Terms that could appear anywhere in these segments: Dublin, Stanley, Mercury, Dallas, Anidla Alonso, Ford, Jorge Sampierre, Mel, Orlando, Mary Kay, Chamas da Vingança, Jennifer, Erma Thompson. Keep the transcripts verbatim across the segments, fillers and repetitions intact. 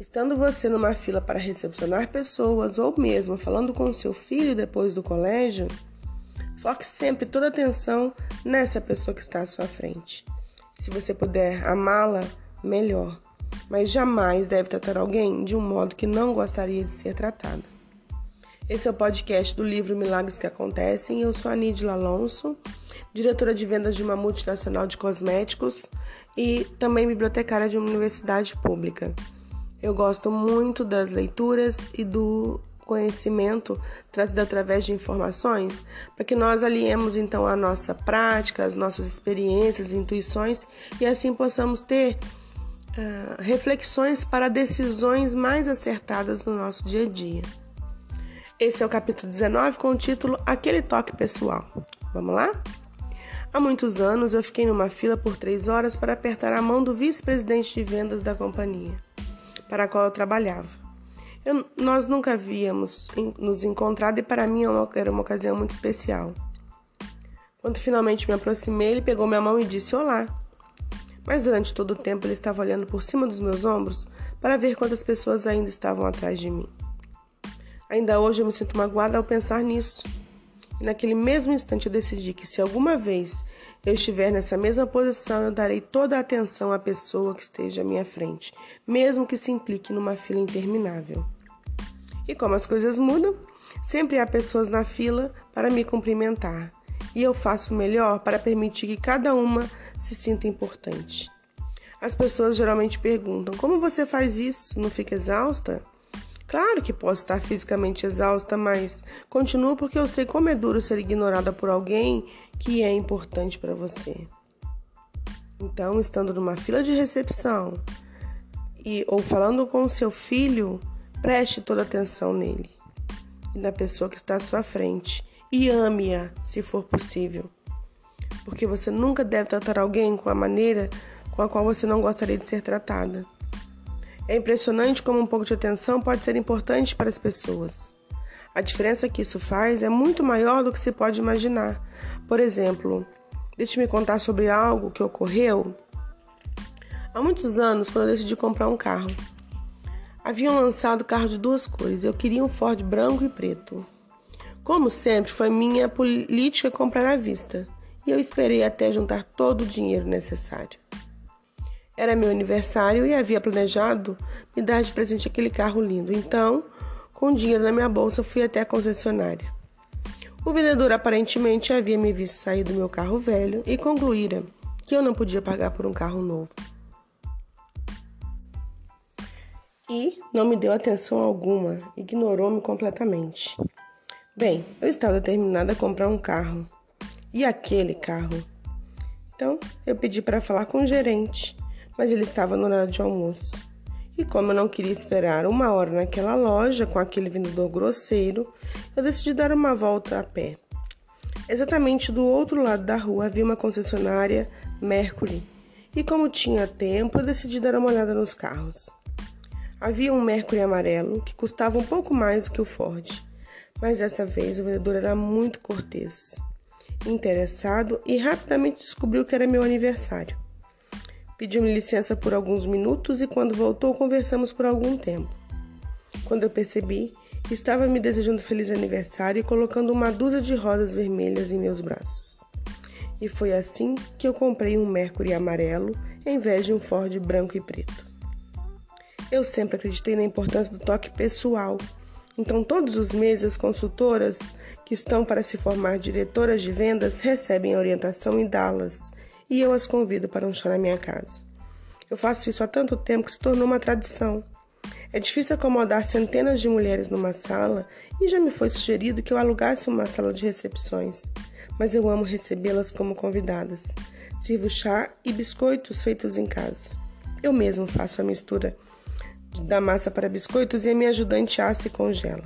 Estando você numa fila para recepcionar pessoas ou mesmo falando com seu filho depois do colégio, foque sempre toda a atenção nessa pessoa que está à sua frente. Se você puder amá-la, melhor. Mas jamais deve tratar alguém de um modo que não gostaria de ser tratado. Esse é o podcast do livro Milagres que Acontecem. Eu sou a Anidla Alonso, diretora de vendas de uma multinacional de cosméticos e também bibliotecária de uma universidade pública. Eu gosto muito das leituras e do conhecimento trazido através de informações para que nós aliemos então a nossa prática, as nossas experiências, intuições e assim possamos ter uh, reflexões para decisões mais acertadas no nosso dia a dia. Esse é o capítulo dezenove com o título Aquele Toque Pessoal. Vamos lá? Há muitos anos eu fiquei numa fila por três horas para apertar a mão do vice-presidente de vendas da companhia para a qual eu trabalhava. Eu, nós nunca havíamos nos encontrado e para mim era uma ocasião muito especial. Quando finalmente me aproximei, ele pegou minha mão e disse olá. Mas durante todo o tempo ele estava olhando por cima dos meus ombros para ver quantas pessoas ainda estavam atrás de mim. Ainda hoje eu me sinto magoada ao pensar nisso. E naquele mesmo instante eu decidi que se alguma vez eu estiver nessa mesma posição, eu darei toda a atenção à pessoa que esteja à minha frente, mesmo que se implique numa fila interminável. E como as coisas mudam, sempre há pessoas na fila para me cumprimentar, e eu faço o melhor para permitir que cada uma se sinta importante. As pessoas geralmente perguntam, como você faz isso? Não fica exausta? Claro que posso estar fisicamente exausta, mas continuo porque eu sei como é duro ser ignorada por alguém que é importante para você. Então, estando numa fila de recepção e, ou falando com seu filho, preste toda a atenção nele e na pessoa que está à sua frente e ame-a, se for possível. Porque você nunca deve tratar alguém com a maneira com a qual você não gostaria de ser tratada. É impressionante como um pouco de atenção pode ser importante para as pessoas. A diferença que isso faz é muito maior do que se pode imaginar. Por exemplo, deixe-me contar sobre algo que ocorreu há muitos anos, quando eu decidi comprar um carro. Haviam lançado o carro de duas cores. Eu queria um Ford branco e preto. Como sempre, foi minha política comprar à vista. E eu esperei até juntar todo o dinheiro necessário. Era meu aniversário e havia planejado me dar de presente aquele carro lindo. Então, com dinheiro na minha bolsa, fui até a concessionária. O vendedor aparentemente havia me visto sair do meu carro velho e concluíra que eu não podia pagar por um carro novo. E não me deu atenção alguma, ignorou-me completamente. Bem, eu estava determinada a comprar um carro. E aquele carro? Então, eu pedi para falar com o gerente. Mas ele estava no horário de almoço. E como eu não queria esperar uma hora naquela loja com aquele vendedor grosseiro, eu decidi dar uma volta a pé. Exatamente do outro lado da rua havia uma concessionária Mercury. E como tinha tempo, eu decidi dar uma olhada nos carros. Havia um Mercury amarelo que custava um pouco mais do que o Ford. Mas dessa vez o vendedor era muito cortês, interessado e rapidamente descobriu que era meu aniversário. Pediu-me licença por alguns minutos e quando voltou, conversamos por algum tempo. Quando eu percebi, estava me desejando feliz aniversário e colocando uma dúzia de rosas vermelhas em meus braços. E foi assim que eu comprei um Mercury amarelo em vez de um Ford branco e preto. Eu sempre acreditei na importância do toque pessoal. Então, todos os meses, as consultoras que estão para se formar diretoras de vendas recebem orientação em Dallas. E eu as convido para um chá na minha casa. Eu faço isso há tanto tempo que se tornou uma tradição. É difícil acomodar centenas de mulheres numa sala e já me foi sugerido que eu alugasse uma sala de recepções. Mas eu amo recebê-las como convidadas. Sirvo chá e biscoitos feitos em casa. Eu mesmo faço a mistura da massa para biscoitos e a minha ajudante assa e congela.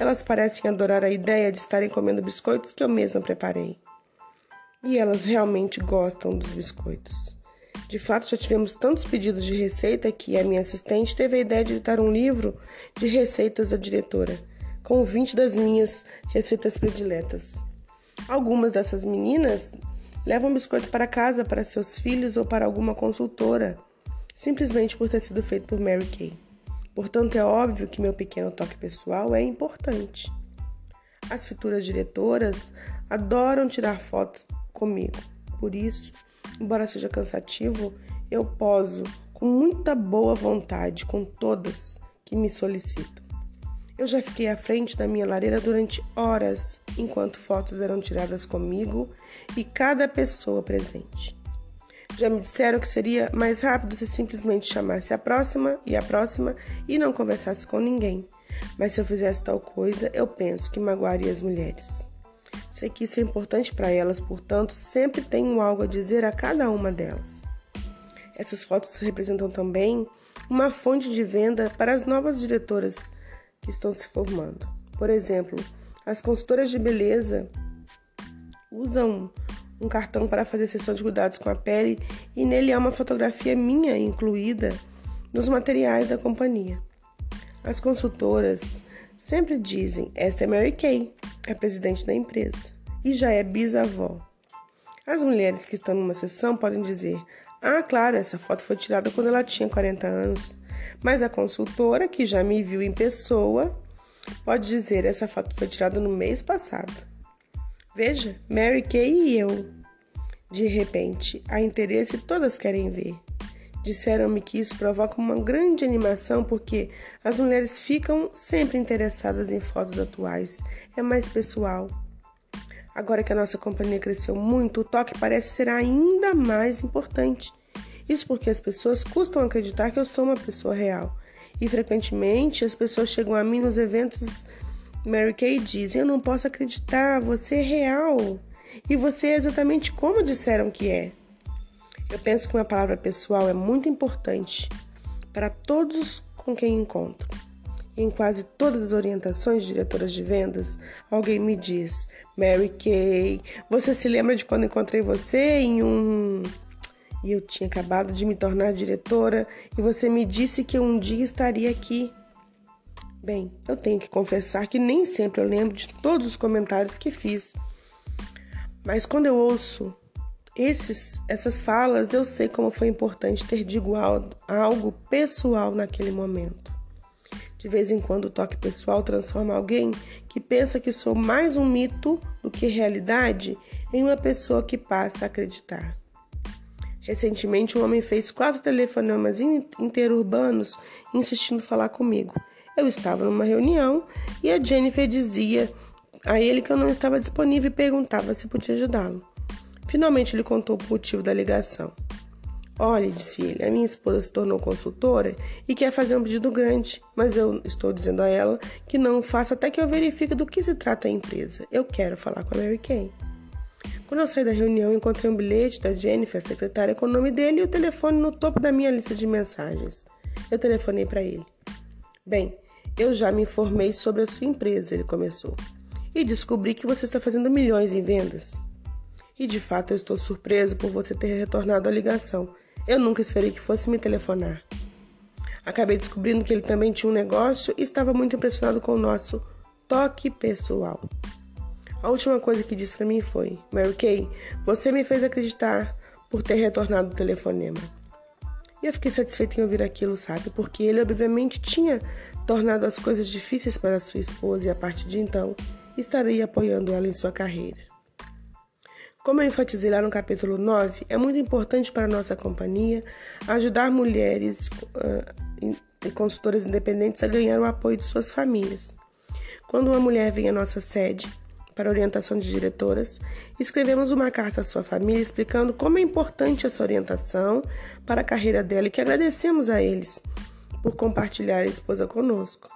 Elas parecem adorar a ideia de estarem comendo biscoitos que eu mesma preparei. E elas realmente gostam dos biscoitos. De fato, já tivemos tantos pedidos de receita que a minha assistente teve a ideia de editar um livro de receitas da diretora, com vinte das minhas receitas prediletas. Algumas dessas meninas levam biscoito para casa para seus filhos ou para alguma consultora, simplesmente por ter sido feito por Mary Kay. Portanto, é óbvio que meu pequeno toque pessoal é importante. As futuras diretoras adoram tirar fotos comigo. Por isso, embora seja cansativo, eu poso com muita boa vontade com todas que me solicitam. Eu já fiquei à frente da minha lareira durante horas, enquanto fotos eram tiradas comigo e cada pessoa presente. Já me disseram que seria mais rápido se simplesmente chamasse a próxima e a próxima e não conversasse com ninguém. Mas se eu fizesse tal coisa, eu penso que magoaria as mulheres. Sei que isso é importante para elas, portanto, sempre tenho algo a dizer a cada uma delas. Essas fotos representam também uma fonte de venda para as novas diretoras que estão se formando. Por exemplo, as consultoras de beleza usam um cartão para fazer sessão de cuidados com a pele e nele há uma fotografia minha incluída nos materiais da companhia. As consultoras sempre dizem: esta é Mary Kay, a presidente da empresa, e já é bisavó. As mulheres que estão numa sessão podem dizer: ah, claro, essa foto foi tirada quando ela tinha quarenta anos. Mas a consultora, que já me viu em pessoa, pode dizer: essa foto foi tirada no mês passado. Veja, Mary Kay e eu. De repente, há interesse e todas querem ver. Disseram-me que isso provoca uma grande animação porque as mulheres ficam sempre interessadas em fotos atuais. É mais pessoal. Agora que a nossa companhia cresceu muito, o toque parece ser ainda mais importante. Isso porque as pessoas custam acreditar que eu sou uma pessoa real. E frequentemente as pessoas chegam a mim nos eventos Mary Kay e dizem: eu não posso acreditar, você é real. E você é exatamente como disseram que é. Eu penso que uma palavra pessoal é muito importante para todos com quem encontro. Em quase todas as orientações de diretoras de vendas, alguém me diz: Mary Kay, você se lembra de quando encontrei você em um... E eu tinha acabado de me tornar diretora e você me disse que um dia estaria aqui. Bem, eu tenho que confessar que nem sempre eu lembro de todos os comentários que fiz. Mas quando eu ouço Esses, essas falas, eu sei como foi importante ter dito algo pessoal naquele momento. De vez em quando o toque pessoal transforma alguém que pensa que sou mais um mito do que realidade em uma pessoa que passa a acreditar. Recentemente, um homem fez quatro telefonemas interurbanos insistindo falar comigo. Eu estava numa reunião e a Jennifer dizia a ele que eu não estava disponível e perguntava se podia ajudá-lo. Finalmente, ele contou o motivo da ligação. Olhe, disse ele, a minha esposa se tornou consultora e quer fazer um pedido grande, mas eu estou dizendo a ela que não faço até que eu verifique do que se trata a empresa. Eu quero falar com a Mary Kay. Quando eu saí da reunião, encontrei um bilhete da Jennifer, a secretária, com o nome dele e o telefone no topo da minha lista de mensagens. Eu telefonei para ele. Bem, eu já me informei sobre a sua empresa, ele começou, e descobri que você está fazendo milhões em vendas. E de fato eu estou surpreso por você ter retornado a ligação. Eu nunca esperei que fosse me telefonar. Acabei descobrindo que ele também tinha um negócio e estava muito impressionado com o nosso toque pessoal. A última coisa que disse para mim foi: Mary Kay, você me fez acreditar por ter retornado o telefonema. E eu fiquei satisfeita em ouvir aquilo, sabe? Porque ele obviamente tinha tornado as coisas difíceis para sua esposa e a partir de então estaria apoiando ela em sua carreira. Como eu enfatizei lá no capítulo nove, é muito importante para a nossa companhia ajudar mulheres uh, e consultoras independentes a ganhar o apoio de suas famílias. Quando uma mulher vem à nossa sede para orientação de diretoras, escrevemos uma carta à sua família explicando como é importante essa orientação para a carreira dela e que agradecemos a eles por compartilhar a esposa conosco.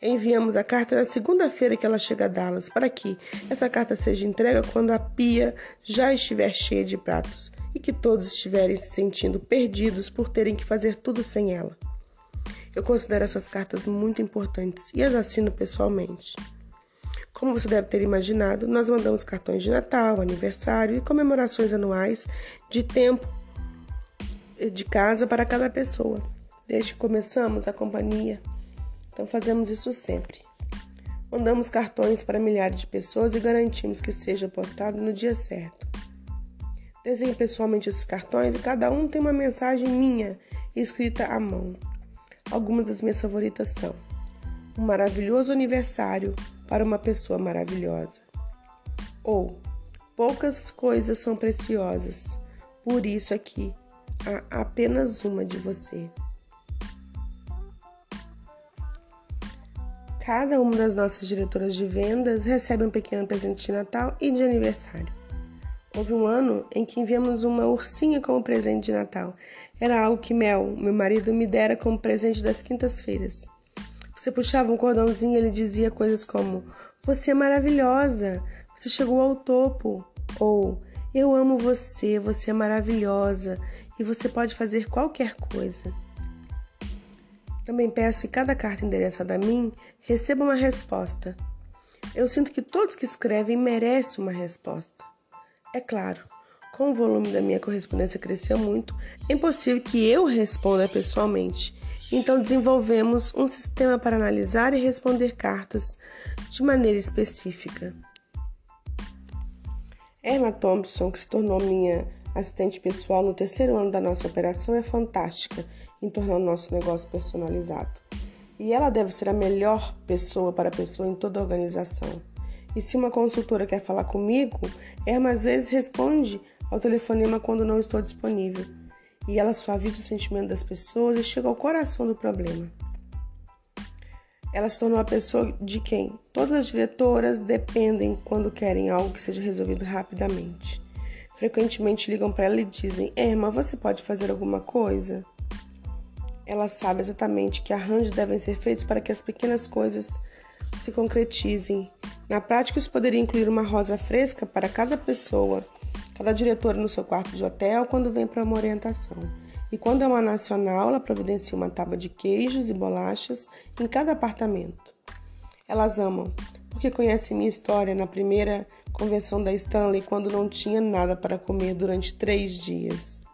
Enviamos a carta na segunda-feira que ela chega a Dallas, para que essa carta seja entregue quando a pia já estiver cheia de pratos e que todos estiverem se sentindo perdidos por terem que fazer tudo sem ela. Eu considero essas cartas muito importantes e as assino pessoalmente. Como você deve ter imaginado, nós mandamos cartões de Natal, aniversário e comemorações anuais de tempo de casa para cada pessoa, desde que começamos a companhia. Então fazemos isso sempre. Mandamos cartões para milhares de pessoas e garantimos que seja postado no dia certo. Desenho pessoalmente esses cartões e cada um tem uma mensagem minha escrita à mão. Algumas das minhas favoritas são: um maravilhoso aniversário para uma pessoa maravilhosa, ou poucas coisas são preciosas, por isso aqui há apenas uma de você. Cada uma das nossas diretoras de vendas recebe um pequeno presente de Natal e de aniversário. Houve um ano em que enviamos uma ursinha como presente de Natal. Era algo que Mel, meu marido, me dera como presente das quintas-feiras. Você puxava um cordãozinho e ele dizia coisas como: "Você é maravilhosa, você chegou ao topo", ou "Eu amo você, você é maravilhosa e você pode fazer qualquer coisa". Também peço que cada carta endereçada a mim receba uma resposta. Eu sinto que todos que escrevem merecem uma resposta. É claro, com o volume da minha correspondência cresceu muito, é impossível que eu responda pessoalmente. Então desenvolvemos um sistema para analisar e responder cartas de maneira específica. Erma Thompson, que se tornou minha assistente pessoal no terceiro ano da nossa operação, é fantástica em tornar o nosso negócio personalizado. E ela deve ser a melhor pessoa para pessoa em toda a organização. E se uma consultora quer falar comigo, Erma às vezes responde ao telefonema quando não estou disponível. E ela suaviza o sentimento das pessoas e chega ao coração do problema. Ela se tornou a pessoa de quem todas as diretoras dependem quando querem algo que seja resolvido rapidamente. Frequentemente ligam para ela e dizem: "Erma, você pode fazer alguma coisa?" Ela sabe exatamente que arranjos devem ser feitos para que as pequenas coisas se concretizem. Na prática, isso poderia incluir uma rosa fresca para cada pessoa, cada diretora no seu quarto de hotel quando vem para uma orientação. E quando é uma nacional, ela providencia uma tábua de queijos e bolachas em cada apartamento. Elas amam, porque conhecem minha história na primeira convenção da Stanley, quando não tinha nada para comer durante três dias.